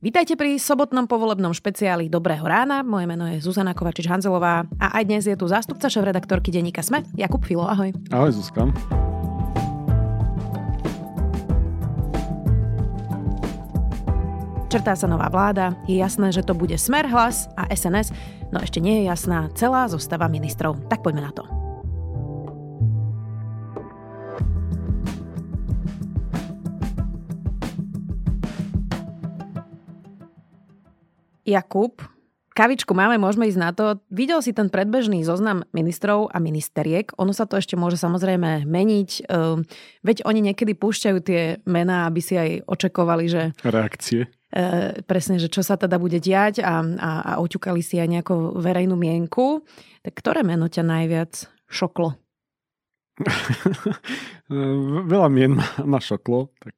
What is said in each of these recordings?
Vítajte pri sobotnom povolebnom špeciáli Dobrého rána. Moje meno je Zuzana Kovačič-Hanzelová a aj dnes je tu zástupca šéfredaktorky denníka SME, Jakub Filo. Ahoj. Ahoj, Zuzka. Črtá sa nová vláda, je jasné, že to bude Smer, Hlas a SNS, no ešte nie je jasná celá zostava ministrov. Tak poďme na to. Jakub, kavičku máme, môžeme ísť na to. Videl si ten predbežný zoznam ministrov a ministeriek. Ono sa to ešte môže samozrejme meniť. Veď oni niekedy púšťajú tie mená, aby si aj očakovali, že... Reakcie. Presne, že čo sa teda bude diať a oťukali si aj nejakú verejnú mienku. Tak ktoré meno ťa najviac šoklo? Veľa mien ma šoklo, tak...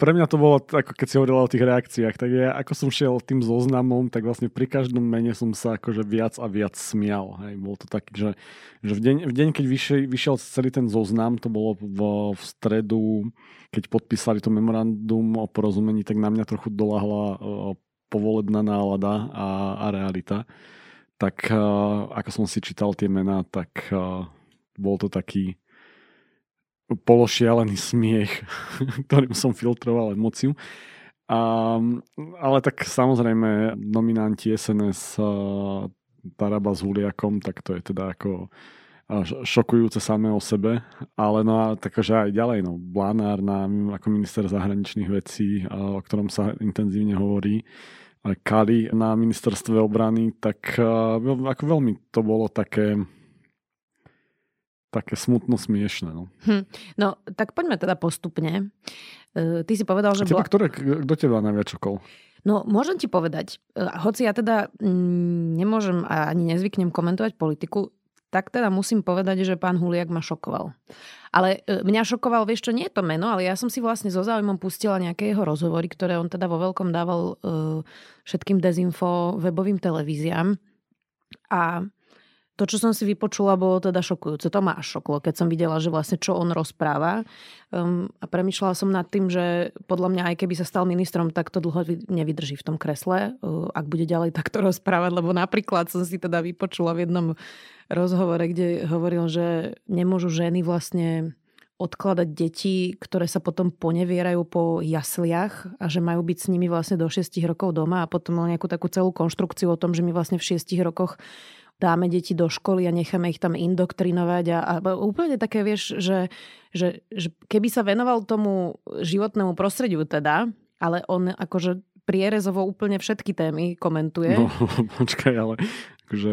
Pre mňa to bolo, ako keď si hovorila o tých reakciách, tak ja, ako som šiel tým zoznamom, tak vlastne pri každom mene som sa akože viac a viac smial. Hej. Bolo to tak, že v deň keď vyšiel celý ten zoznam, to bolo v stredu, keď podpísali to memorandum o porozumení, tak na mňa trochu doľahla povolebná nálada a realita. Tak ako som si čítal tie mená, tak bol to taký pološialený smiech, ktorým som filtroval emóciu. Ale tak samozrejme nominanti SNS Taraba s Huliakom, tak to je teda ako šokujúce samé o sebe. Ale no a takže aj ďalej, no Blanár ako minister zahraničných vecí, o ktorom sa intenzívne hovorí, Kali na ministerstve obrany, tak ako veľmi to bolo také smutno smiešné. No. No, tak poďme teda postupne. Ty si povedal, že... Kto teba najviac šokol? No, môžem ti povedať, hoci ja teda nemôžem a ani nezvyknem komentovať politiku, tak teda musím povedať, že pán Huliak ma šokoval. Ale mňa šokoval, vieš čo, nie je to meno, ale ja som si vlastne so záujmom pustila nejaké jeho rozhovory, ktoré on teda vo veľkom dával všetkým dezinfo webovým televíziám. A to, čo som si vypočula, bolo teda šokujúce. To ma až šoklo, keď som videla, že vlastne čo on rozpráva. A premýšľala som nad tým, že podľa mňa aj keby sa stal ministrom, tak to dlho nevydrží v tom kresle, ak bude ďalej takto rozprávať. Lebo napríklad som si teda vypočula v jednom rozhovore, kde hovoril, že nemôžu ženy vlastne odkladať deti, ktoré sa potom ponevierajú po jasliach a že majú byť s nimi vlastne do 6 rokov doma a potom nejakú takú celú konštrukciu o tom, že my vlastne v 6 rokoch dáme deti do školy a necháme ich tam indoktrinovať a úplne také, vieš, že keby sa venoval tomu životnému prostrediu teda, ale on akože prierezovo úplne všetky témy komentuje. No, počkaj, ale akože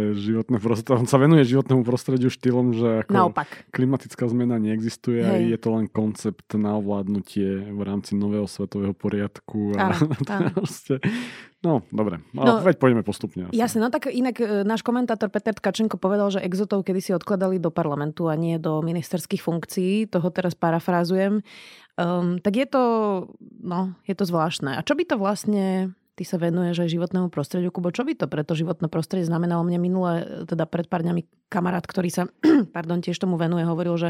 on sa venuje životnému prostrediu štýlom, že ako naopak klimatická zmena neexistuje, a je to len koncept na ovládnutie v rámci nového svetového poriadku. A no, dobre. No, veď poďme postupne. Jasne, no tak inak náš komentátor Peter Tkačenko povedal, že exotov kedysi odkladali do parlamentu a nie do ministerských funkcií. Toho teraz parafrázujem. Tak je to zvláštne. A čo by to vlastne, ty sa venuješ aj životnému prostrediu, Kubo, čo by to preto životné prostredie znamenalo? Mne minule, teda pred pár dňami kamarát, ktorý sa tiež tomu venuje, hovoril, že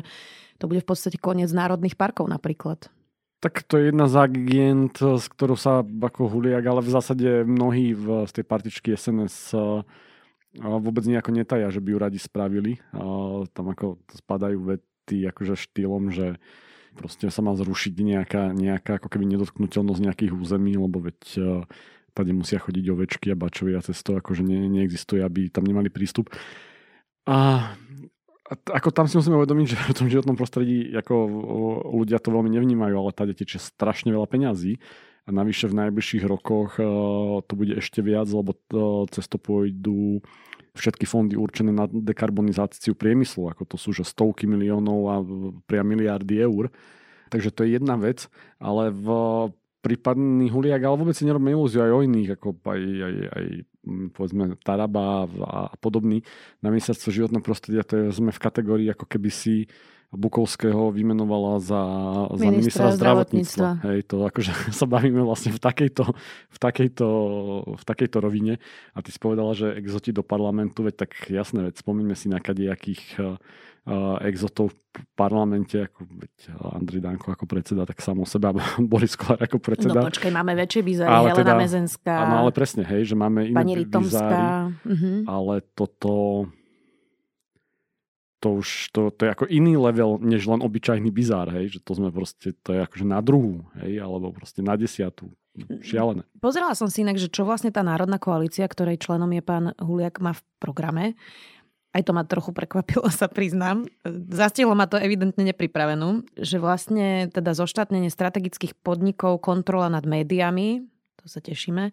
to bude v podstate koniec národných parkov napríklad. Tak to je jedna z agent, s ktorou sa ako Huliak, ale v zásade mnohí z tej partičky SNS vôbec nejako netajia, že by ju radi spravili. Tam ako spadajú vety akože štýlom, že proste sa má zrušiť nejaká ako keby nedotknuteľnosť nejakých území, lebo veď tady musia chodiť ovečky a bačovia cez to, akože neexistuje, aby tam nemali prístup. A ako tam si musíme uvedomiť, že v tom životnom prostredí ako ľudia to veľmi nevnímajú, ale tady tečie strašne veľa peňazí a navyše v najbližších rokoch to bude ešte viac, lebo cez to pôjdu všetky fondy určené na dekarbonizáciu priemyslu, ako to sú že stovky miliónov a priam miliardy eur. Takže to je jedna vec, ale v prípadný Huliak, ale vôbec si nerobme ilúziu aj o iných, ako aj povedzme Taraba a podobný. Na ministerstvo životného prostredia to sme v kategórii, ako keby si Bukovského vymenovala za ministra zdravotníctva. Hej, to akože sa bavíme vlastne v takejto rovine. A ty si povedala, že exoti do parlamentu, veď tak jasné, veď spomínme si na kadejakých exotov v parlamente, ako veď Andrej Danko ako predseda, tak sám o seba Boris Kovar ako predseda. No počkaj, máme väčšie bizáry, Helena Mezenská. Áno, ale presne, hej, že máme iné bizáry. Mhm. Ale toto... To je ako iný level, než len obyčajný bizár, hej? Že to sme proste, to je akože na druhú, hej? Alebo proste na 10. Šialené. Pozerala som si inak, že čo vlastne tá národná koalícia, ktorej členom je pán Huliak, má v programe. Aj to ma trochu prekvapilo, sa priznám. Zastihlo ma to evidentne nepripravenú, že vlastne teda zoštátnenie strategických podnikov, kontrola nad médiami, to sa tešíme.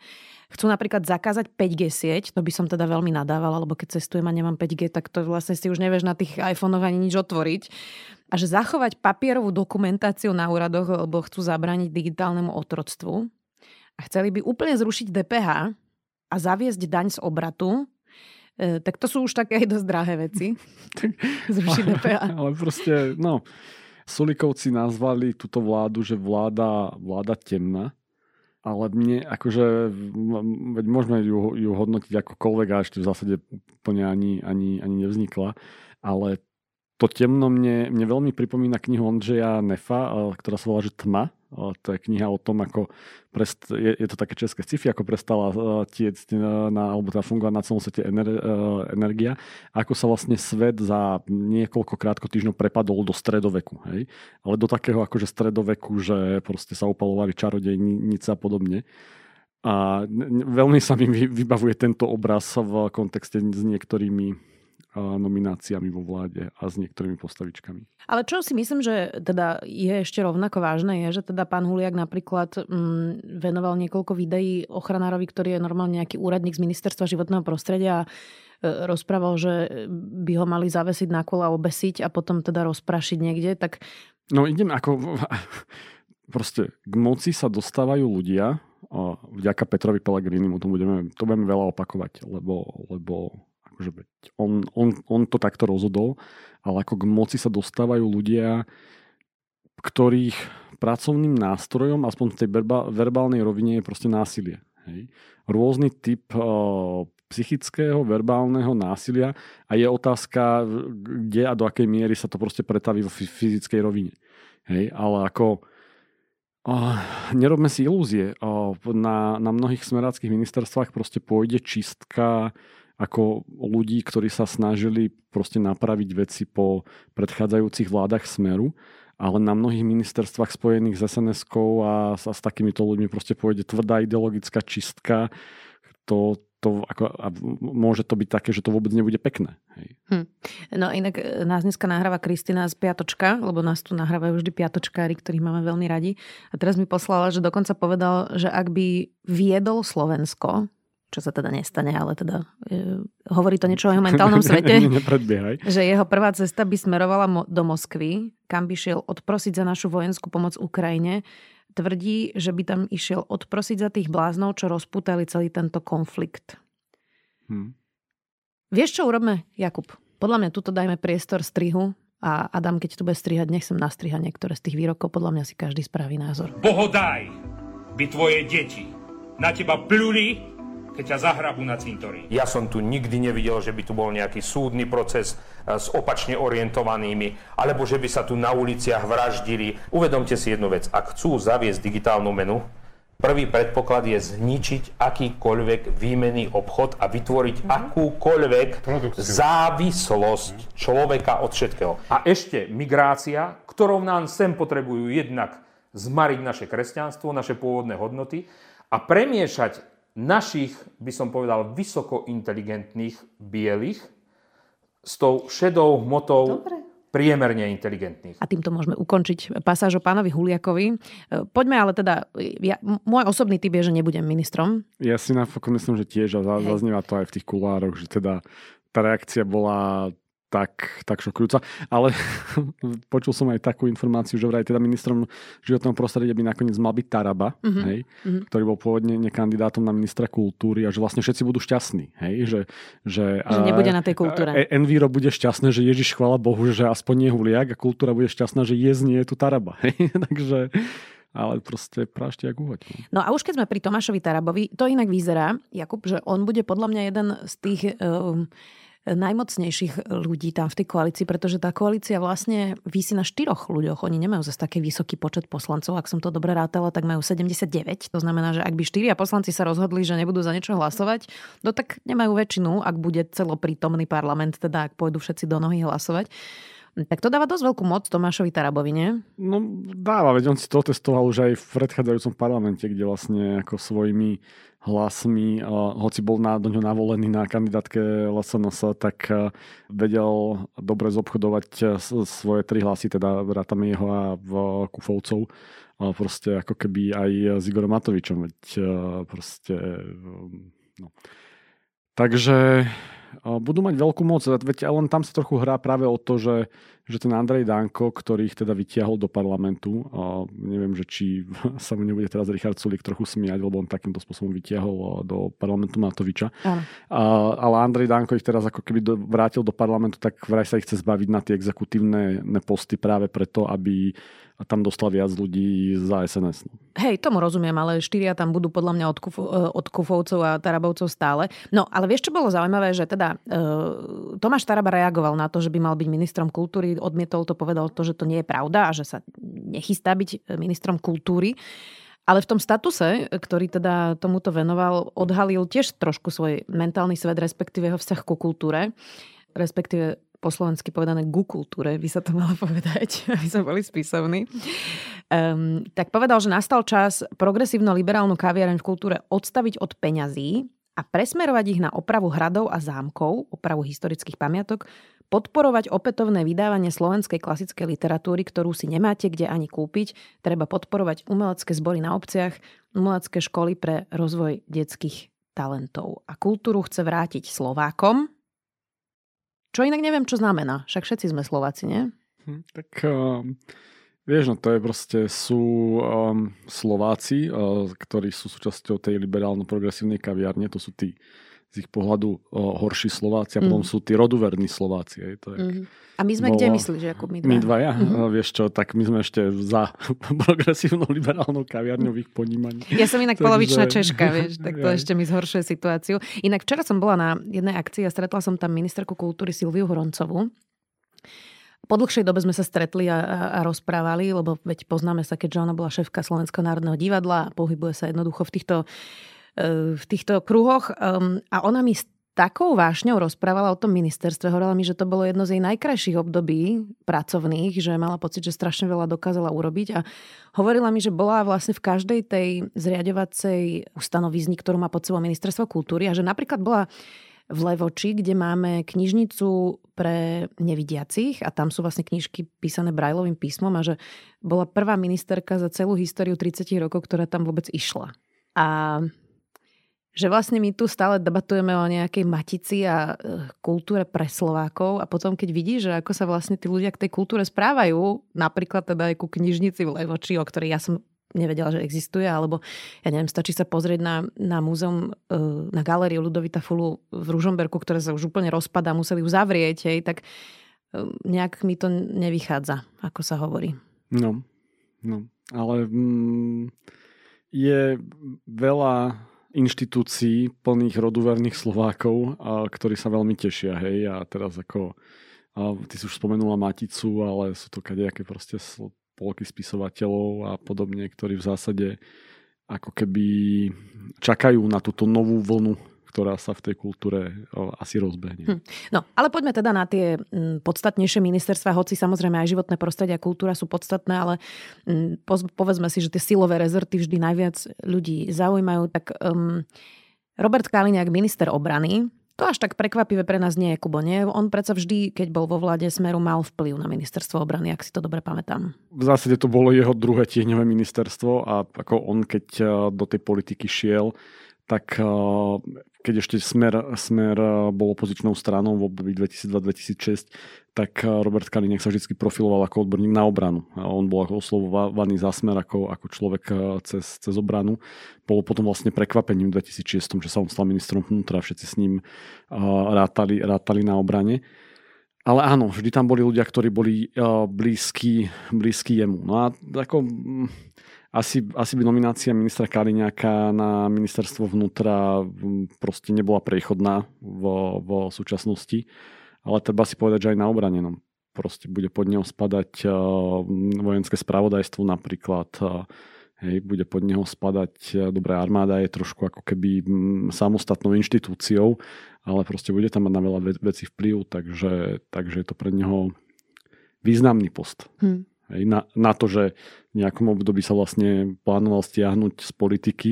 Chcú napríklad zakázať 5G sieť, to by som teda veľmi nadávala, lebo keď cestujem a nemám 5G, tak to vlastne si už nevieš na tých iPhone-och ani nič otvoriť. A že zachovať papierovú dokumentáciu na úradoch, lebo chcú zabrániť digitálnemu otroctvu. A chceli by úplne zrušiť DPH a zaviesť daň z obratu. Tak to sú už také aj dosť drahé veci. Zrušiť DPH. Ale proste, no, Sulikovci nazvali túto vládu, že vláda temná. Ale mne, akože, veď môžeme ju hodnotiť akokoľvek a ešte v zásade úplne ani nevznikla, ale to temno mne veľmi pripomína knihu Ondřeja Nefa, ktorá sa volá, že Tma. To je kniha o tom, ako je to také české sci-fi, ako prestala tiecť alebo teda fungovať na celom svete energia, ako sa vlastne svet za niekoľko krátko týždňov prepadol do stredoveku, hej? Ale do takého akože stredoveku, že proste sa upalovali čarodejnice a podobne. A veľmi sa mi vybavuje tento obraz v kontexte s niektorými nomináciami vo vláde a s niektorými postavičkami. Ale čo si myslím, že teda je ešte rovnako vážne, je, že teda pán Huliak napríklad venoval niekoľko videí ochranárovi, ktorý je normálne nejaký úradník z Ministerstva životného prostredia a rozprával, že by ho mali zavesiť na kola, obesiť a potom teda rozprašiť niekde, tak... No idem ako... Proste k moci sa dostávajú ľudia vďaka Petrovi Pellegrinimu, to budeme veľa opakovať, lebo akože on to takto rozhodol, ale ako k moci sa dostávajú ľudia, ktorých pracovným nástrojom, aspoň v tej verbálnej rovine, je proste násilie. Hej. Rôzny typ psychického, verbálneho násilia a je otázka, kde a do akej miery sa to proste pretaví vo fyzickej rovine. Hej. Ale ako... nerobme si ilúzie. Na mnohých smeráckých ministerstvách proste pôjde čistka ako ľudí, ktorí sa snažili proste napraviť veci po predchádzajúcich vládach Smeru, ale na mnohých ministerstvách spojených s SNS-kou a s takýmito ľuďmi proste pôjde tvrdá ideologická čistka. A môže to byť také, že to vôbec nebude pekné. Hej. No inak nás dneska nahráva Kristýna z Piatočka, lebo nás tu nahrávajú vždy piatočkári, ktorých máme veľmi radi. A teraz mi poslala, že dokonca povedal, že ak by viedol Slovensko, čo sa teda nestane, ale teda hovorí to niečo o jeho mentálnom svete, že jeho prvá cesta by smerovala do Moskvy, kam by šiel odprosiť za našu vojenskú pomoc Ukrajine. Tvrdí, že by tam išiel odprosiť za tých bláznov, čo rozpútali celý tento konflikt. Vieš, čo urobme, Jakub? Podľa mňa tuto dajme priestor strihu a Adam, keď tu bude strihať, nech sem nastriha niektoré z tých výrokov. Podľa mňa si každý spraví názor. Bohodaj by tvoje deti na teba pluli, keď ťa zahrabú na cintorín. Ja som tu nikdy nevidel, že by tu bol nejaký súdny proces s opačne orientovanými, alebo že by sa tu na uliciach vraždili. Uvedomte si jednu vec. Ak chcú zaviesť digitálnu menu, prvý predpoklad je zničiť akýkoľvek výmenný obchod a vytvoriť akúkoľvek závislosť človeka od všetkého. A ešte migrácia, ktorou nám sem potrebujú jednak zmariť naše kresťanstvo, naše pôvodné hodnoty a premiešať našich, by som povedal, vysoko inteligentných bielých s tou šedou hmotou priemerne inteligentných. A týmto môžeme ukončiť pasáž o pánovi Huliakovi. Poďme ale teda, môj osobný typ je, že nebudem ministrom. Ja si napokon myslím, že tiež a zaznieva to aj v tých kulároch, že teda tá reakcia bola tak šokujúca. Ale počul som aj takú informáciu, že vraj teda ministrom životného prostredia by nakoniec mal byť Taraba, hej, ktorý bol pôvodne kandidátom na ministra kultúry a že vlastne všetci budú šťastní. Hej, že nebude na tej kultúre. Enviro bude šťastné, že Ježiš, chvála Bohu, že aspoň nie Huliak, a kultúra bude šťastná, že nie je tu Taraba. Hej, takže... Ale proste prášte jak úhoď. No a už keď sme pri Tomášovi Tarabovi, to inak vyzerá, Jakub, že on bude podľa mňa jeden z tých najmocnejších ľudí tam v tej koalícii, pretože tá koalícia vlastne visí na 4 ľuďoch. Oni nemajú zase taký vysoký počet poslancov. Ak som to dobre rátala, tak majú 79. To znamená, že ak by 4 poslanci sa rozhodli, že nebudú za niečo hlasovať, no tak nemajú väčšinu, ak bude celoprítomný parlament, teda ak pôjdu všetci do nohy hlasovať. Tak to dáva dosť veľkú moc Tomášovi Tarabovi, nie? No dáva, veď on si to testoval už aj v predchádzajúcom parlamente, kde vlastne ako svojimi hlasmi, hoci bol do ňoho navolený na kandidátke SNS, tak vedel dobre zobchodovať svoje 3 hlasy, teda vrátame jeho a Kufovcov. Proste ako keby aj s Igorom Matovičom. Veď proste... No. Takže... budú mať veľkú moc, veď len tam sa trochu hrá práve o to, že ten Andrej Danko, ktorý ich teda vytiahol do parlamentu, neviem, že či sa mu nebude teraz Richard Sulík trochu smiať, lebo on takýmto spôsobom vytiahol do parlamentu Matoviča. Ale Andrej Danko ich teraz ako keby vrátil do parlamentu, tak vraj sa ich chce zbaviť na tie exekutívne posty práve preto, aby tam dostal viac ľudí za SNS. Hej, tomu rozumiem, ale 4 tam budú podľa mňa od Kufovcov a Tarabovcov stále. No, ale vieš, čo bolo zaujímavé, že teda Tomáš Taraba reagoval na to, že by mal byť ministrom kultúry, odmietol to, povedal to, že to nie je pravda a že sa nechystá byť ministrom kultúry. Ale v tom statuse, ktorý teda tomuto venoval, odhalil tiež trošku svoj mentálny svet, respektíve jeho vzťah ku kultúre, respektíve po slovensky povedané ku kultúre, by sa to malo povedať, aby sme boli spisovní. Tak povedal, že nastal čas progresívno-liberálnu kaviareň v kultúre odstaviť od peňazí a presmerovať ich na opravu hradov a zámkov, opravu historických pamiatok, podporovať opätovné vydávanie slovenskej klasickej literatúry, ktorú si nemáte kde ani kúpiť, treba podporovať umelecké zbory na obciach, umelecké školy pre rozvoj detských talentov. A kultúru chce vrátiť Slovákom, čo inak neviem, čo znamená. Však všetci sme Slováci, nie? Tak vieš, no to je proste, sú Slováci, ktorí sú súčasťou tej liberálno-progresívnej kaviárne, to sú tí z ich pohľadu horší Slováci a potom sú tí roduverní Slováci. Hej, to je, a my sme kde myslíš, ako my dva? My dvaja? Vieš čo, tak my sme ešte za progresívnou liberálnou kaviarňou v ich ponímaní. Ja som inak polovičná Češka, vieš, tak to ešte mi zhoršuje situáciu. Inak včera som bola na jednej akcii a stretla som tam ministerku kultúry Silviu Hroncovú. Po dlhšej dobe sme sa stretli a rozprávali, lebo veď poznáme sa, keďže ona bola šéfka Slovenského národného divadla a pohybuje sa jednoducho v týchto kruhoch. A ona mi s takou vášňou rozprávala o tom ministerstve. Hovorila mi, že to bolo jedno z jej najkrajších období pracovných, že mala pocit, že strašne veľa dokázala urobiť. A hovorila mi, že bola vlastne v každej tej zriaďovacej ustanovizni, ktorú má pod sebou ministerstvo kultúry. A že napríklad bola v Levoči, kde máme knižnicu pre nevidiacich a tam sú vlastne knižky písané brajlovým písmom a že bola prvá ministerka za celú históriu 30 rokov, ktorá tam vôbec išla. A že vlastne my tu stále debatujeme o nejakej matici a kultúre pre Slovákov a potom keď vidíš, že ako sa vlastne tí ľudia k tej kultúre správajú, napríklad teda aj ku knižnici v Levoči, o ktorej ja som nevedela, že existuje, alebo ja neviem, stačí sa pozrieť na múzeum, na galériu Ludovita Fulu v Ružomberku, ktorá sa už úplne rozpadá, museli ju zavrieť, hej, tak nejak mi to nevychádza, ako sa hovorí. No, ale je veľa inštitúcií plných roduverných Slovákov, ktorí sa veľmi tešia, hej, a teraz ako, ty si už spomenula Maticu, ale sú to kadejaké proste polky spisovateľov a podobne, ktorí v zásade ako keby čakajú na túto novú vlnu, ktorá sa v tej kultúre asi rozbehne. No, ale poďme teda na tie podstatnejšie ministerstva, hoci samozrejme aj životné prostredie a kultúra sú podstatné, ale povedzme si, že tie silové rezorty vždy najviac ľudí zaujímajú. Tak Robert Kaliňák, minister obrany, to až tak prekvapivé pre nás nie je, Kubo, nie? On predsa vždy, keď bol vo vláde Smeru, mal vplyv na ministerstvo obrany, ak si to dobre pamätám. V zásade to bolo jeho druhé tieňové ministerstvo a ako on, keď do tej politiky šiel, tak keď ešte Smer bol opozičnou stranou v období 2002-2006, tak Robert Kaliňák sa vždy profiloval ako odborník na obranu. On bol oslovovaný za Smer ako človek cez obranu. Bolo potom vlastne prekvapením v 2006, že sa on stal ministrom vnútra, všetci s ním rátali na obrane. Ale áno, vždy tam boli ľudia, ktorí boli blízky jemu. No a ako... Asi by nominácia ministra Kaliňáka na ministerstvo vnútra proste nebola prechodná v súčasnosti. Ale treba si povedať, že aj na obrane. No, proste bude pod neho spadať vojenské spravodajstvo napríklad. Hej, bude pod neho spadať Dobrá armáda, je trošku ako keby samostatnou inštitúciou, ale proste bude tam mať na veľa vecí vplyv, takže je to pre neho významný post. Na to, že v nejakom období sa vlastne plánoval stiahnuť z politiky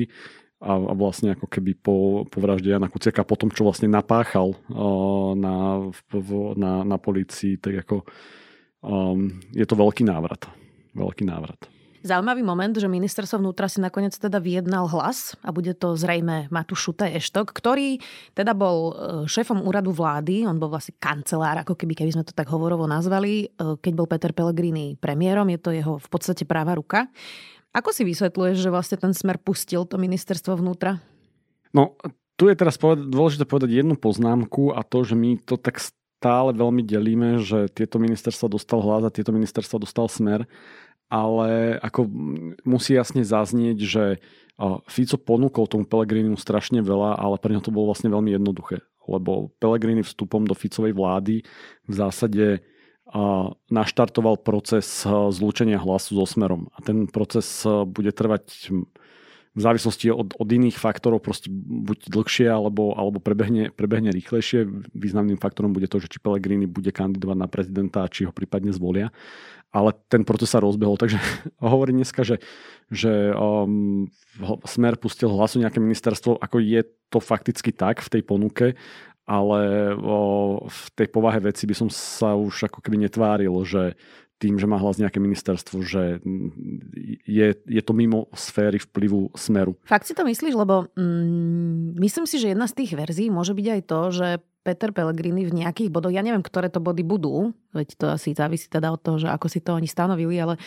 a vlastne ako keby po vražde Jana Kuciaka, po tom, čo vlastne napáchal na polícii, tak ako je to veľký návrat. Veľký návrat. Zaujímavý moment, že ministerstvo vnútra si nakoniec teda vyjednal Hlas a bude to zrejme Matúš Šutaj Eštok, ktorý teda bol šéfom úradu vlády, on bol vlastne kancelár, ako keby sme to tak hovorovo nazvali, keď bol Peter Pellegrini premiérom, je to jeho v podstate práva ruka. Ako si vysvetľuješ, že vlastne ten Smer pustil to ministerstvo vnútra? No, tu je teraz dôležité povedať jednu poznámku a to, že my to tak stále veľmi delíme, že tieto ministerstva dostal Hlas a tieto ministerstva dostal Smer. Ale ako musí jasne zaznieť, že Fico ponúkol tomu Pellegrinimu strašne veľa, ale pre neho to bolo vlastne veľmi jednoduché. Lebo Pellegrini vstupom do Ficovej vlády v zásade naštartoval proces zlúčenia Hlasu so Smerom. A ten proces bude trvať v závislosti od iných faktorov proste buď dlhšie, alebo prebehne rýchlejšie. Významným faktorom bude to, že či Pellegrini bude kandidovať na prezidenta, či ho prípadne zvolia. Ale ten proces sa rozbehol. Takže hovorí dneska, že Smer pustil Hlasu nejaké ministerstvo, ako je to fakticky tak v tej ponuke, ale v tej povahe veci by som sa už ako keby netváril, že tým, že má Hlas nejaké ministerstvo, že je to mimo sféry vplyvu Smeru. Fakt si to myslíš? Lebo myslím si, že jedna z tých verzií môže byť aj to, že Peter Pellegrini v nejakých bodoch, ja neviem, ktoré to body budú, veď to asi závisí teda od toho, že ako si to oni stanovili, ale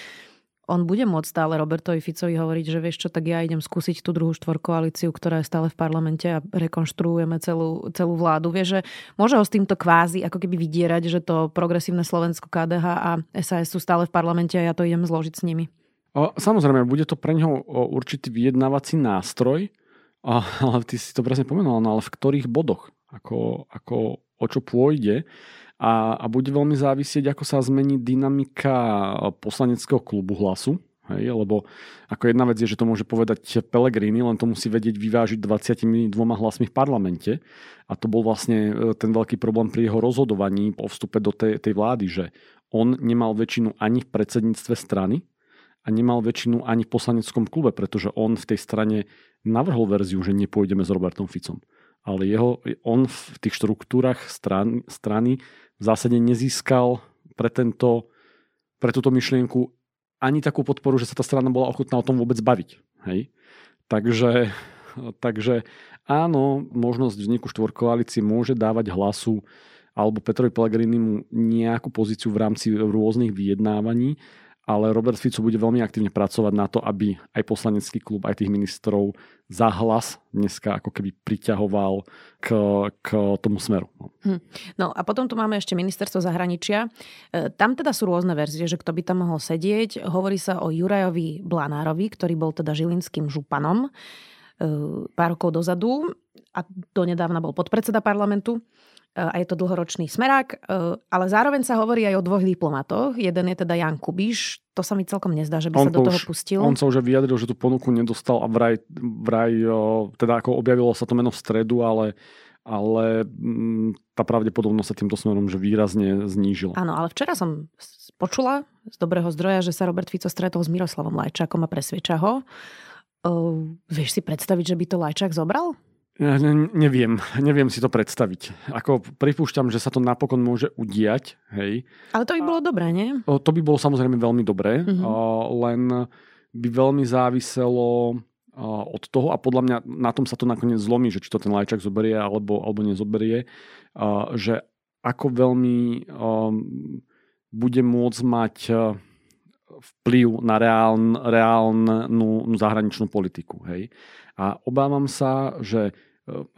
on bude môcť stále Robertovi Ficovi hovoriť, že vieš čo, tak ja idem skúsiť tú druhú štvorkoalíciu, ktorá je stále v parlamente a rekonštruujeme celú vládu. Vieš, že môže ho s týmto kvázi ako keby vydierať, že to progresívne Slovensko, KDH a SAS sú stále v parlamente a ja to idem zložiť s nimi. Samozrejme, bude to pre ňoho určitý vyjednávací nástroj, ale ty si to presne pomenul, ale v ktorých bodoch? Ako o čo pôjde a bude veľmi závisieť, ako sa zmení dynamika poslaneckého klubu Hlasu. Hej, lebo ako jedna vec je, že to môže povedať Pellegrini, len to musí vedieť vyvážiť 22 hlasmi v parlamente. A to bol vlastne ten veľký problém pri jeho rozhodovaní o vstupe do tej vlády, že on nemal väčšinu ani v predsedníctve strany a nemal väčšinu ani v poslaneckom klube, pretože on v tej strane navrhol verziu, že nepôjdeme s Robertom Ficom. Ale on v tých štruktúrach strany v zásade nezískal pre túto myšlienku ani takú podporu, že sa tá strana bola ochotná o tom vôbec baviť. Hej? Takže áno, možnosť vzniku štvorkoalície môže dávať Hlasu alebo Petrovi Pellegrinimu nejakú pozíciu v rámci rôznych vyjednávaní, ale Robert Fico bude veľmi aktívne pracovať na to, aby aj poslanecký klub, aj tých ministrov za Hlas dneska ako keby priťahoval k tomu Smeru. No a potom tu máme ešte ministerstvo zahraničia. Tam teda sú rôzne verzie, že kto by tam mohol sedieť. Hovorí sa o Jurajovi Blanárovi, ktorý bol teda žilinským županom pár rokov dozadu a donedávna bol podpredseda parlamentu. A je to dlhoročný smerák, ale zároveň sa hovorí aj o dvoch diplomatoch. Jeden je teda Ján Kubiš, to sa mi celkom nezdá, že by sa do toho pustil. On sa už vyjadril, že tú ponuku nedostal a vraj teda ako objavilo sa to meno v stredu, ale tá pravdepodobnosť sa týmto smerom že výrazne znížila. Áno, ale včera som počula z dobrého zdroja, že sa Robert Fico stretol s Miroslavom Lajčákom a presvieča ho. Vieš si predstaviť, že by to Lajčák zobral? Neviem si to predstaviť. Ako pripúšťam, že sa to napokon môže udiať. Hej. Ale to by bolo dobré, nie? To by bolo samozrejme veľmi dobré, len by veľmi záviselo od toho a podľa mňa na tom sa to nakoniec zlomí, že či to ten Lajčák zoberie alebo nezoberie, že ako veľmi bude môcť mať vplyv na reálnu zahraničnú politiku. Hej? A obávam sa, že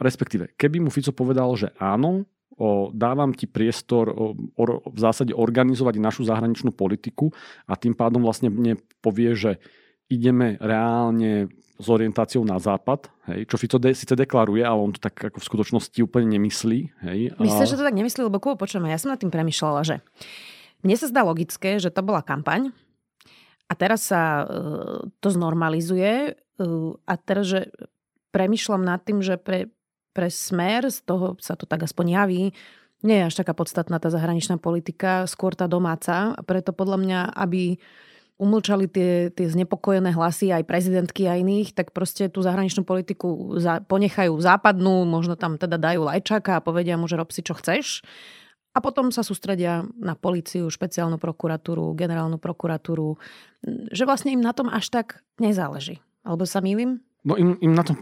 respektíve, keby mu Fico povedal, že áno, dávam ti priestor v zásade organizovať našu zahraničnú politiku a tým pádom vlastne mne povie, že ideme reálne s orientáciou na západ, hej, čo Fico síce deklaruje, ale on to tak ako v skutočnosti úplne nemyslí. Hej. Myslíš, že to tak nemyslí, lebo kvôli počujeme. Ja som nad tým premýšľala, že mne sa zdá logické, že to bola kampaň a teraz sa to znormalizuje a teraz, že premýšľam nad tým, že pre Smer, z toho sa to tak aspoň javí, nie je až taká podstatná tá zahraničná politika, skôr tá domáca. A preto podľa mňa, aby umlčali tie znepokojené hlasy aj prezidentky a iných, tak proste tú zahraničnú politiku ponechajú západnú, možno tam teda dajú Lajčáka a povedia mu, že rob si čo chceš. A potom sa sústredia na políciu, špeciálnu prokuratúru, generálnu prokuratúru. Že vlastne im na tom až tak nezáleží. Alebo sa mýlim? No im na tom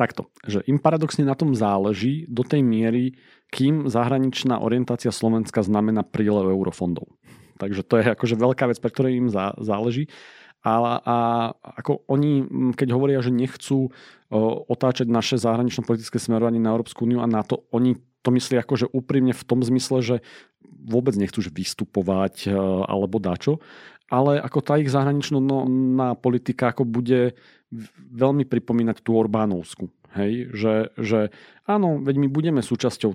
takto, že im paradoxne na tom záleží do tej miery, kým zahraničná orientácia Slovenska znamená prílev eurofondov. Takže to je akože veľká vec, pre ktorej im záleží. A ako oni, keď hovoria, že nechcú otáčať naše zahranično-politické smerovanie na Európsku úniu a na to, oni to myslí akože úprimne v tom zmysle, že vôbec nechcú vystupovať alebo dačo. Ale ako tá ich zahraničná politika ako bude veľmi pripomínať tú Orbánovskú. Hej? Že áno, veď my budeme súčasťou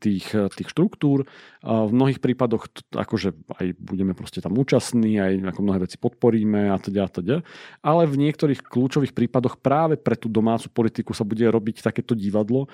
tých štruktúr. V mnohých prípadoch akože aj budeme proste tam účastní, aj ako mnohé veci podporíme a teda. Ale v niektorých kľúčových prípadoch práve pre tú domácu politiku sa bude robiť takéto divadlo,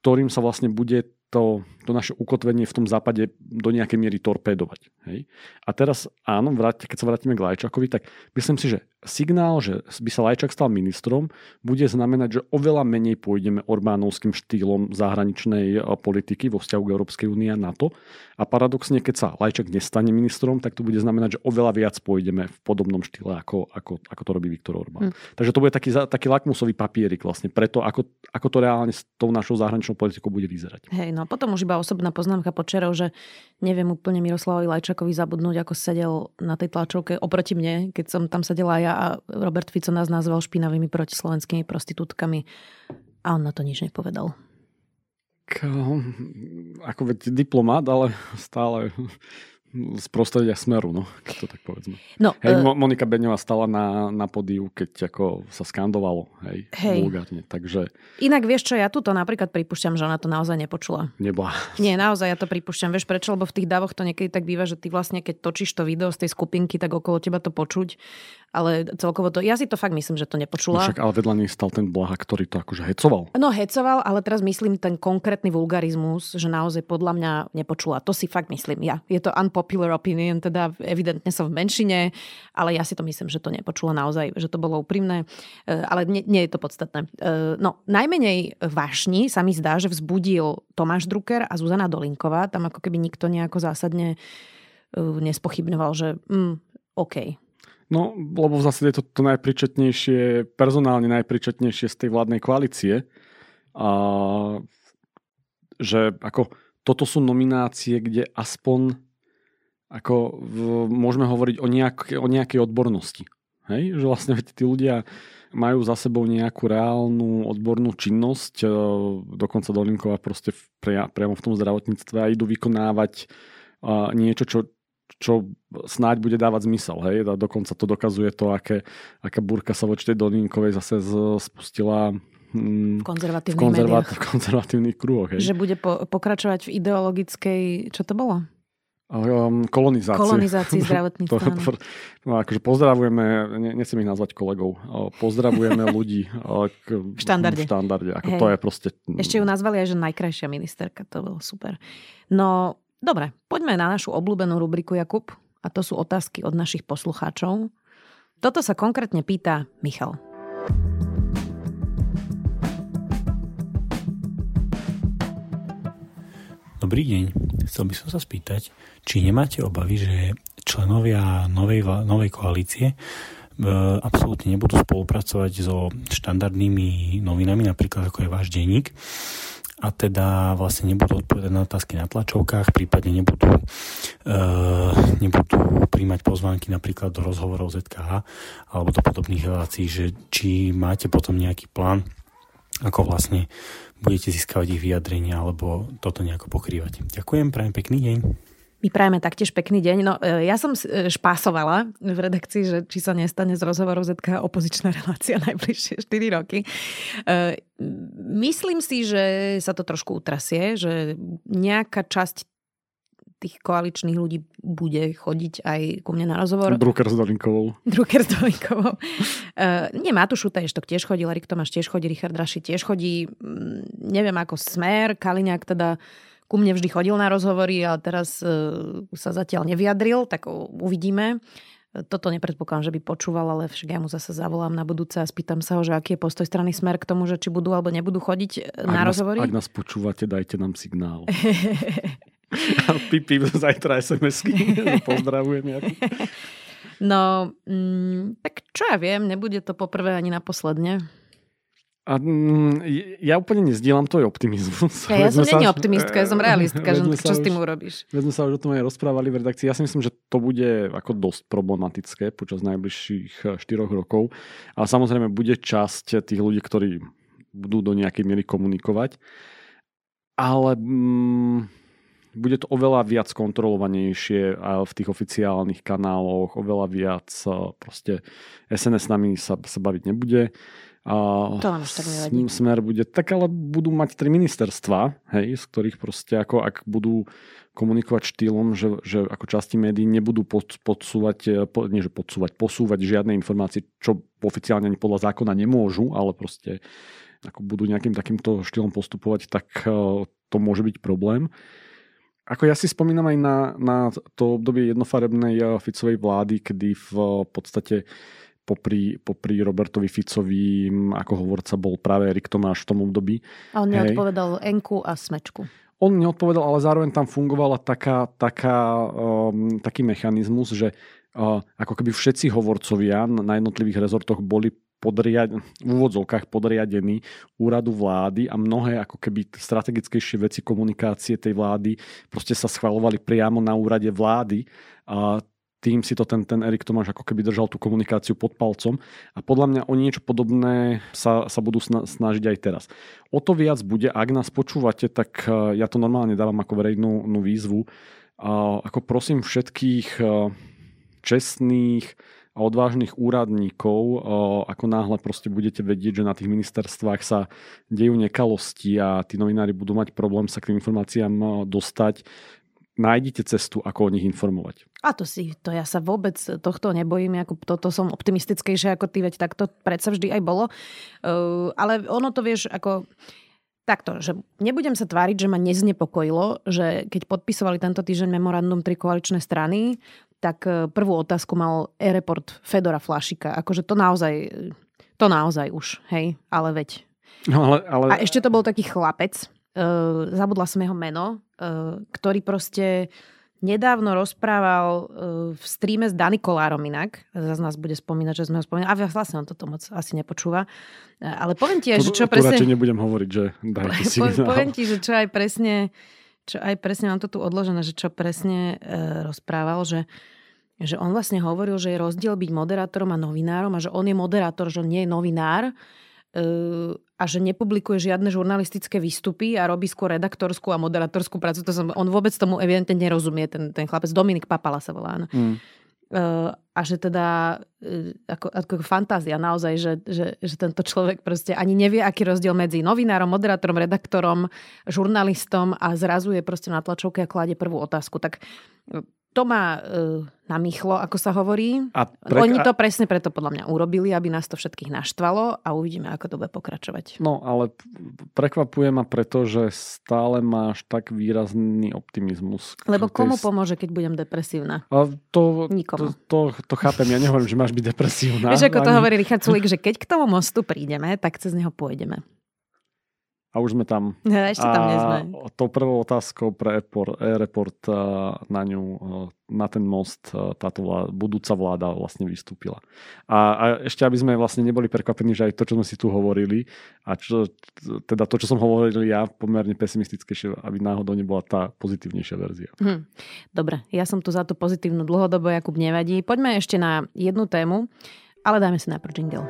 ktorým sa vlastne bude to naše ukotvenie v tom západe do nejakej miery torpédovať. Hej? A teraz áno, keď sa vrátime k Lajčákovi, tak myslím si, že signál, že by sa Lajčák stal ministrom, bude znamenať, že oveľa menej pôjdeme Orbánovským štýlom zahraničnej politiky vo vzťahu k Európskej únii a NATO. A paradoxne, keď sa Lajčák nestane ministrom, tak to bude znamenať, že oveľa viac pôjdeme v podobnom štýle, ako to robí Viktor Orbán. Takže to bude taký lakmusový papierik vlastne preto, ako to reálne s tou našou zahraničnou politikou bude vyzerať. Hej, no. A potom už iba osobná poznámka pod čerou, že neviem úplne Miroslavovi Lajčákovi zabudnúť, ako sedel na tej tlačovke oproti mne, keď som tam sedela ja a Robert Fico nás nazval špinavými protislovenskými prostitútkami a on na to nič nepovedal. Ako veď diplomát, ale stále z prostredia Smeru, no, keď to tak povedzme. No, hej, Monika Beňová stala na pódiu, keď ako sa skandovalo, hej. Vulgárne, takže... Inak vieš čo, ja tu to napríklad pripúšťam, že ona to naozaj nepočula. Nebola. Nie, naozaj ja to pripúšťam. Vieš prečo? Lebo v tých dávoch to niekedy tak býva, že ty vlastne, keď točíš to video z tej skupinky, tak okolo teba to počuť. Ale celkovo to... Ja si to fakt myslím, že to nepočula. No však, ale vedľa nej stal ten Blaha, ktorý to akože hecoval. No hecoval, ale teraz myslím ten konkrétny vulgarizmus, že naozaj podľa mňa nepočula. To si fakt myslím ja. Je to unpopular opinion, teda evidentne som v menšine, ale ja si to myslím, že to nepočula naozaj, že to bolo úprimné. Ale nie je to podstatné. No, najmenej vášni sa mi zdá, že vzbudil Tomáš Drucker a Zuzana Dolinková. Tam ako keby nikto nejako zásadne nespochybňoval, že OK. No, lebo v zásade je to najpričetnejšie, personálne najpričetnejšie z tej vládnej koalície. A že ako toto sú nominácie, kde aspoň ako môžeme hovoriť o nejakej odbornosti. Hej? Že vlastne tí ľudia majú za sebou nejakú reálnu odbornú činnosť, dokonca Dolinková proste priamo v tom zdravotníctve a idú vykonávať niečo, čo snáď bude dávať zmysel. Hej? A dokonca to dokazuje to, aká búrka sa voči tej Dolinkovej zase spustila v konzervatívnych kruhoch. Hej? Že bude pokračovať v ideologickej... Čo to bolo? Kolonizácii zdravotníctva. No, akože pozdravujeme, nechcem ich nazvať kolegov, pozdravujeme ľudí v štandarde. Ako to je proste... Ešte ju nazvali aj, že najkrajšia ministerka. To bolo super. No... Dobre, poďme na našu obľúbenú rubriku, Jakub. A to sú otázky od našich poslucháčov. Toto sa konkrétne pýta Michal. Dobrý deň. Chcel by som sa spýtať, či nemáte obavy, že členovia novej koalície absolútne nebudú spolupracovať so štandardnými novinami, napríklad ako je váš denník, a teda vlastne nebudú odpovedať na otázky na tlačovkách, prípadne nebudú príjmať pozvánky napríklad do rozhovorov ZKH alebo do podobných relácií, že či máte potom nejaký plán, ako vlastne budete získavať ich vyjadrenia alebo toto nejako pokrývať. Ďakujem, prajem pekný deň. My prajeme taktiež pekný deň. No, ja som špásovala v redakcii, že či sa nestane z rozhovoru ZK opozičná relácia najbližšie 4 roky. Myslím si, že sa to trošku utrasie, že nejaká časť tých koaličných ľudí bude chodiť aj ku mne na rozhovor. Drucker s Dolinkovou. Nie, Matúš Šutaj Eštok tiež chodil, Erik Tomáš tiež chodí, Richard Raši tiež chodí. Neviem ako Smer, Kaliňák teda ku mne vždy chodil na rozhovory a teraz sa zatiaľ nevyjadril, tak uvidíme. Toto nepredpokladám, že by počúval, ale však ja mu zase zavolám na budúce a spýtam sa ho, že aký je postoj strany Smer k tomu, že či budú alebo nebudú chodiť na rozhovory. Ak nás počúvate, dajte nám signál. A pipí zajtra SMS-ky. Pozdravujem. No, tak čo ja viem, nebude to poprvé ani naposledne. A ja úplne nezdielam tvoj optimizmus. Ja som nie optimistka, ja som realistka. Čo s tým urobíš? My sme sa už o tom aj rozprávali v redakcii. Ja si myslím, že to bude ako dosť problematické počas najbližších 4 rokov. A samozrejme bude časť tých ľudí, ktorí budú do nejakej miery komunikovať. Ale bude to oveľa viac kontrolovanejšie v tých oficiálnych kanáloch, oveľa viac proste SNS s nami sa baviť nebude. Smer bude, tak ale budú mať 3 ministerstva, hej, z ktorých proste ako ak budú komunikovať štýlom, že ako časti médií nebudú posúvať žiadne informácie, čo oficiálne ani podľa zákona nemôžu, ale proste ako budú nejakým takýmto štýlom postupovať, tak to môže byť problém. Ako ja si spomínam aj na to obdobie jednofarebnej Ficovej vlády, kedy v podstate popri Robertovi Ficovi ako hovorca bol práve Erik Tomáš v tom období. A on neodpovedal Enku a Smečku. On neodpovedal, ale zároveň tam fungovala taký mechanizmus, že ako keby všetci hovorcovia na jednotlivých rezortoch boli v úvodzovkách podriadení úradu vlády a mnohé ako keby strategickejšie veci komunikácie tej vlády proste sa schvaľovali priamo na úrade vlády a tým si to ten Erik Tomáš ako keby držal tú komunikáciu pod palcom a podľa mňa o niečo podobné sa budú snažiť aj teraz. O to viac bude, ak nás počúvate, tak ja to normálne dávam ako verejnú výzvu. Ako prosím všetkých čestných a odvážnych úradníkov, ako náhle proste budete vedieť, že na tých ministerstvách sa dejú nekalosti a tí novinári budú mať problém sa k tým informáciám dostať, nájdite cestu, ako o nich informovať. A to ja sa vôbec tohto nebojím, ako toto som optimistickejšia ako ty, veď tak to predsa vždy aj bolo. Ale ono to vieš, ako takto, že nebudem sa tváriť, že ma neznepokojilo, že keď podpisovali tento týždeň memorandum 3 koaličné strany, tak prvú otázku mal e-report Fedora Flašika. Akože to naozaj už, hej, ale veď. No, ale... A ešte to bol taký chlapec, zabudla som jeho meno, ktorý proste nedávno rozprával v streame s Dani Kolárom inak. Zas nás bude spomínať, že sme ho spomínali. A vlastne on toto moc asi nepočúva. Ale poviem ti aj, že čo presne... Radšej nebudem hovoriť, že dajte signál. Poviem ti, že čo aj presne mám to tu odložené, že čo presne rozprával, že on vlastne hovoril, že je rozdiel byť moderátorom a novinárom a že on je moderátor, že on nie je novinár a že nepublikuje žiadne žurnalistické výstupy a robí skôr redaktorskú a moderátorskú prácu. On vôbec tomu evidentne nerozumie, ten chlapec. Dominik Papala sa volá. No. A že teda ako fantázia naozaj, že tento človek proste ani nevie, aký rozdiel medzi novinárom, moderátorom, redaktorom, žurnalistom a zrazuje proste na tlačovke a kladie prvú otázku. Tak to má namýchlo, ako sa hovorí. Oni to presne preto podľa mňa urobili, aby nás to všetkých naštvalo a uvidíme, ako to bude pokračovať. No, ale prekvapuje ma preto, že stále máš tak výrazný optimizmus. Lebo komu pomôže, keď budem depresívna? Nikomu. To chápem, ja nehovorím, že máš byť depresívna. Vieš, ako to hovorí Richard Sulík, že keď k tomu mostu prídeme, tak cez neho pôjdeme. A už sme tam. Ešte tam nie sme. Tou prvou otázkou pre e-report na ňu, na ten most, táto budúca vláda vlastne vystúpila. A ešte, aby sme vlastne neboli prekvapení, že aj to, čo sme si tu hovorili, a teda to, čo som hovoril ja, pomerne pesimistickejšie, aby náhodou nebola tá pozitívnejšia verzia. Dobre, ja som tu za tú pozitívnu dlhodobo, Jakub, nevadí. Poďme ešte na jednu tému, ale dáme si najprv jingle.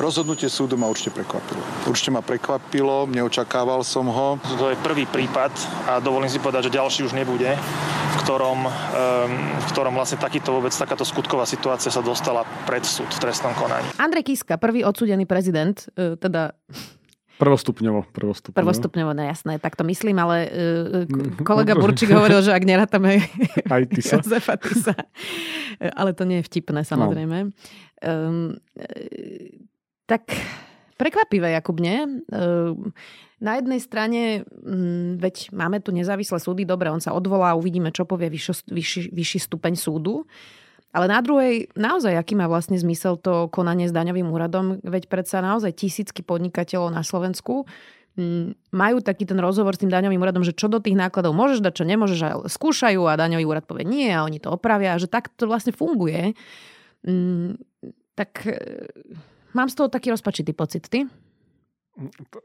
Rozhodnutie súdu ma určite prekvapilo. Neočakával som ho. To je prvý prípad a dovolím si povedať, že ďalší už nebude, v ktorom vlastne takáto skutková situácia sa dostala pred súd v trestnom konaní. Andrej Kiska, prvý odsúdený prezident, teda... Prvostupňovo, no jasné, tak to myslím, ale kolega Burčík hovoril, že ak nerátame Jozefa Tisa. Ale to nie je vtipné, samozrejme. No. Tak prekvapivé, Jakub, nie? Na jednej strane, veď máme tu nezávislé súdy, dobre, on sa odvolá, uvidíme, čo povie vyšší stupeň súdu. Ale na druhej, naozaj, aký má vlastne zmysel to konanie s daňovým úradom? Veď predsa naozaj tisícky podnikateľov na Slovensku majú taký ten rozhovor s tým daňovým úradom, že čo do tých nákladov môžeš dať, čo nemôžeš, a skúšajú a daňový úrad povie nie a oni to opravia, že tak to vlastne funguje. Tak mám z toho taký rozpačitý pocit, ty?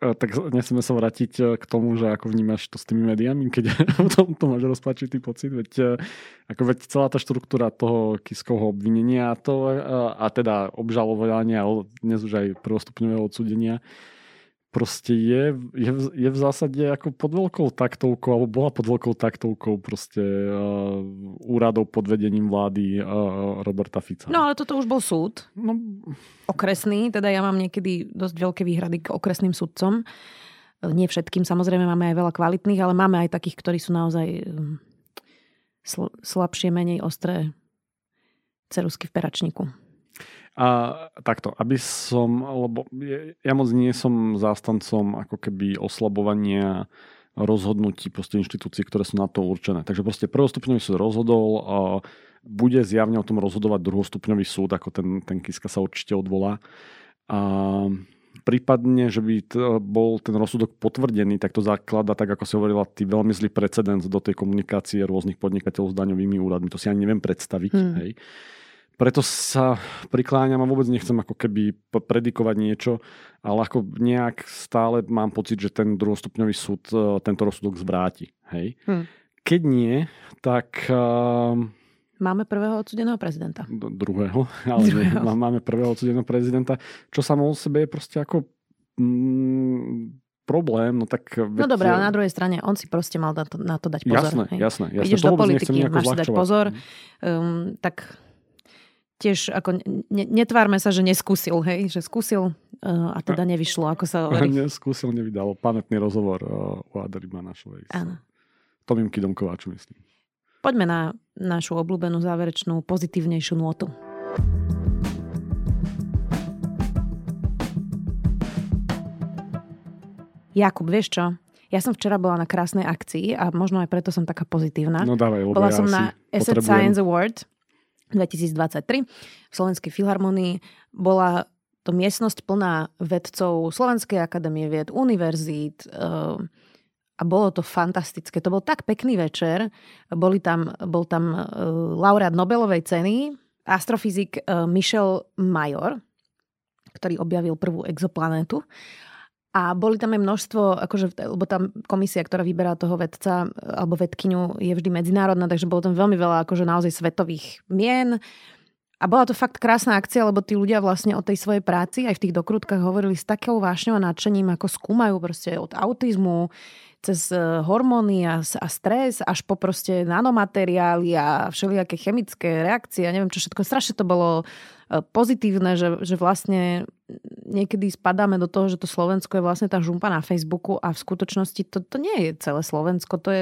Tak nesmieme sa vrátiť k tomu, že ako vnímaš to s tými médiami, keď v tomto máš rozpačitý pocit, veď celá tá štruktúra toho Kiskovho obvinenia a teda obžalovania, dnes už aj prvostupňového odsúdenia, proste je v zásade ako pod veľkou taktovkou, alebo bola pod veľkou taktovkou proste úradov pod vedením vlády Roberta Fica. No ale toto už bol súd. No. Okresný, teda ja mám niekedy dosť veľké výhrady k okresným súdcom. Nie všetkým, samozrejme máme aj veľa kvalitných, ale máme aj takých, ktorí sú naozaj slabšie, menej ostré ceruzky v peračníku. A takto, lebo ja moc nie som zástancom ako keby oslabovania rozhodnutí proste inštitúcií, ktoré sú na to určené. Takže proste prvostupňový súd rozhodol, bude zjavne o tom rozhodovať druhostupňový súd, ako ten Kiska sa určite odvolá. A prípadne, že by bol ten rozsudok potvrdený, tak to zaklada, tak ako si hovorila, tý veľmi zlý precedens do tej komunikácie rôznych podnikateľov s daňovými úradmi. To si ani neviem predstaviť, hej. Preto sa prikláňam a vôbec nechcem ako keby predikovať niečo, ale ako nejak stále mám pocit, že ten druhostupňový súd tento rozsudok zvráti. Hej? Keď nie, tak... Máme prvého odsúdeného prezidenta. Druhého, ale druhého. Máme prvého odsúdeného prezidenta, čo samo o sebe je proste ako problém. No, tak no dobré, ale na druhej strane on si proste mal na to dať pozor. Jasné. Ideš do politiky, máš si dať pozor. Tak... Tiež ako netvárme sa, že neskúsil, hej? Že skúsil a teda nevyšlo, ako sa hovorí. Neskúsil, nevydalo. Pamätný rozhovor u Adely Banášovej. Áno. Tomím Kidom Kováču, myslím. Poďme na našu obľúbenú záverečnú pozitívnejšiu nôtu. Jakub, vieš čo? Ja som včera bola na krásnej akcii a možno aj preto som taká pozitívna. No dávaj, lebo bola som na Asset Science Award 2023 v Slovenskej filharmonii. Bola to miestnosť plná vedcov Slovenskej akadémie vied, univerzít a bolo to fantastické. To bol tak pekný večer. Bol tam laureát Nobelovej ceny, astrofyzik Michel Major, ktorý objavil prvú exoplanétu. A boli tam aj množstvo, lebo tam komisia, ktorá vyberá toho vedca alebo vedkyňu, je vždy medzinárodná, takže bolo tam veľmi veľa naozaj svetových mien. A bola to fakt krásna akcia, lebo tí ľudia vlastne o tej svojej práci aj v tých dokrutkách hovorili s takou vášňou a nadšením, ako skúmajú proste od autizmu cez hormóny a stres až po proste nanomateriály a všelijaké chemické reakcie a neviem čo všetko. Strašne to bolo pozitívne, že vlastne niekedy spadáme do toho, že to Slovensko je vlastne tá žumpa na Facebooku a v skutočnosti to nie je celé Slovensko. To je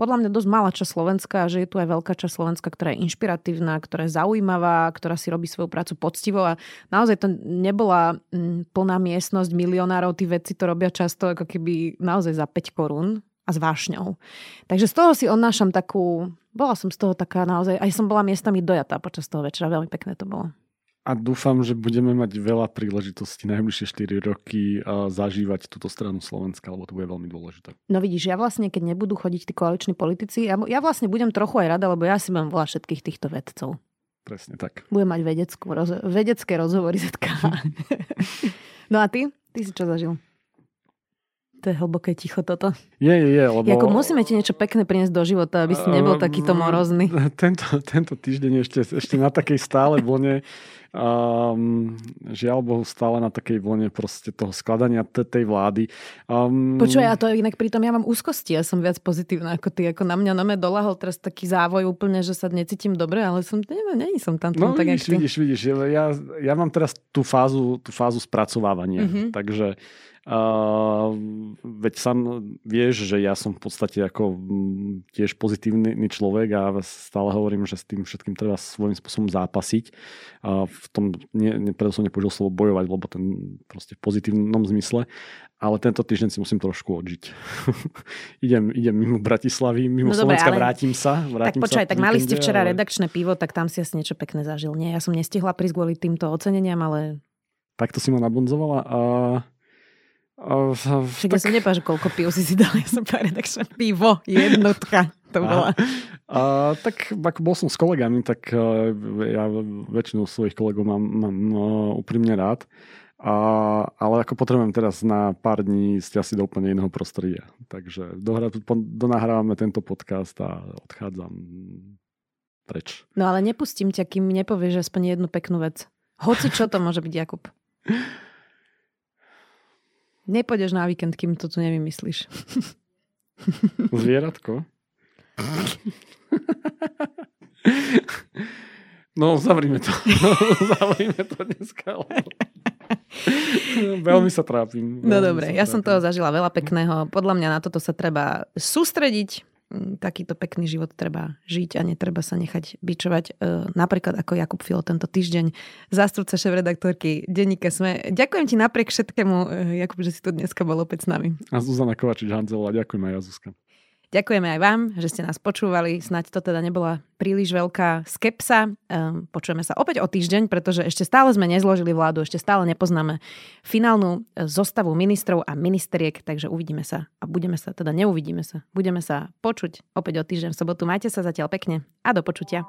podľa mňa dosť malá časť Slovenska a že je tu aj veľká časť Slovenska, ktorá je inšpiratívna, ktorá je zaujímavá, ktorá si robí svoju prácu poctivo a naozaj to nebola plná miestnosť milionárov. Tí vedci to robia často ako keby naozaj za 5 korún. a s vášňou. Takže z toho si odnášam takú... Bola som z toho taká naozaj... Aj som bola miestami dojatá počas toho večera. Veľmi pekné to bolo. A dúfam, že budeme mať veľa príležitostí najbližšie 4 roky zažívať túto stranu Slovenska, lebo to bude veľmi dôležité. No vidíš, ja vlastne, keď nebudú chodiť tí koaliční politici, ja vlastne budem trochu aj rada, lebo ja si mám volať všetkých týchto vedcov. Presne tak. Budem mať vedecké rozhovory ZK. No a ty? Ty si čo zažil? To je hlboké ticho toto. Je, lebo... Jako musíme ti niečo pekné priniesť do života, aby si nebol takýto morozný. Tento týždeň ešte na takej stále vlne, žiaľ Bohu, stále na takej vlne proste toho skladania tej vlády. Počuj, a to inak pritom ja mám úzkosti, ja som viac pozitívna ako ty, ako na mňa doľahol teraz taký závoj úplne, že sa necítim dobre, ale som, neviem, není som tam. No tak vidíš, ja mám teraz tú fázu spracovávania, takže veď sám vieš, že ja som v podstate ako tiež pozitívny človek a stále hovorím, že s tým všetkým treba svojím spôsobom zápasiť. V tom preto som nepoužil slovo bojovať, lebo ten proste v pozitívnom zmysle. Ale tento týždeň si musím trošku odžiť. idem mimo Bratislavy, mimo Slovenska, dobre, ale... vrátim sa. Tak mali ste včera redakčné pivo, tak tam si asi niečo pekné zažil. Nie, ja som nestihla prísť kvôli týmto oceneniam, ale... Tak to si ma nabonzovala a... Však ja som nepáš, koľko piv si dal, ja som pár redakčné pivo, jednotka to bola. Tak ako bol som s kolegami, tak ja väčšinu svojich kolegov mám úprimne rád, ale ako potrebujem teraz na pár dní ísť asi do úplne iného prostredia, takže donahrávame tento podcast a odchádzam preč. No ale nepustím ťa, kým nepovieš aspoň jednu peknú vec, hoci čo to môže byť, Jakub. Nepôjdeš na víkend, kým to tu nevymyslíš. Zvieratko? No, zavrime to. Zavrime to dneska. Veľmi sa trápim. No dobre, ja som toho zažila veľa pekného. Podľa mňa na toto sa treba sústrediť. Takýto pekný život treba žiť a netreba sa nechať bičovať. Napríklad ako Jakub Filo tento týždeň, zástupca šéfredaktorky denníka SME. Ďakujem ti napriek všetkému, Jakub, že si tu dneska bol opäť s nami. A Zuzana Kovačič-Hanzelová, ďakujem aj ja, Zuzka. Ďakujeme aj vám, že ste nás počúvali. Snaď to teda nebola príliš veľká skepsa. Počujeme sa opäť o týždeň, pretože ešte stále sme nezložili vládu, ešte stále nepoznáme finálnu zostavu ministrov a ministeriek, takže uvidíme sa a budeme sa počuť opäť o týždeň v sobotu. Majte sa zatiaľ pekne a do počutia.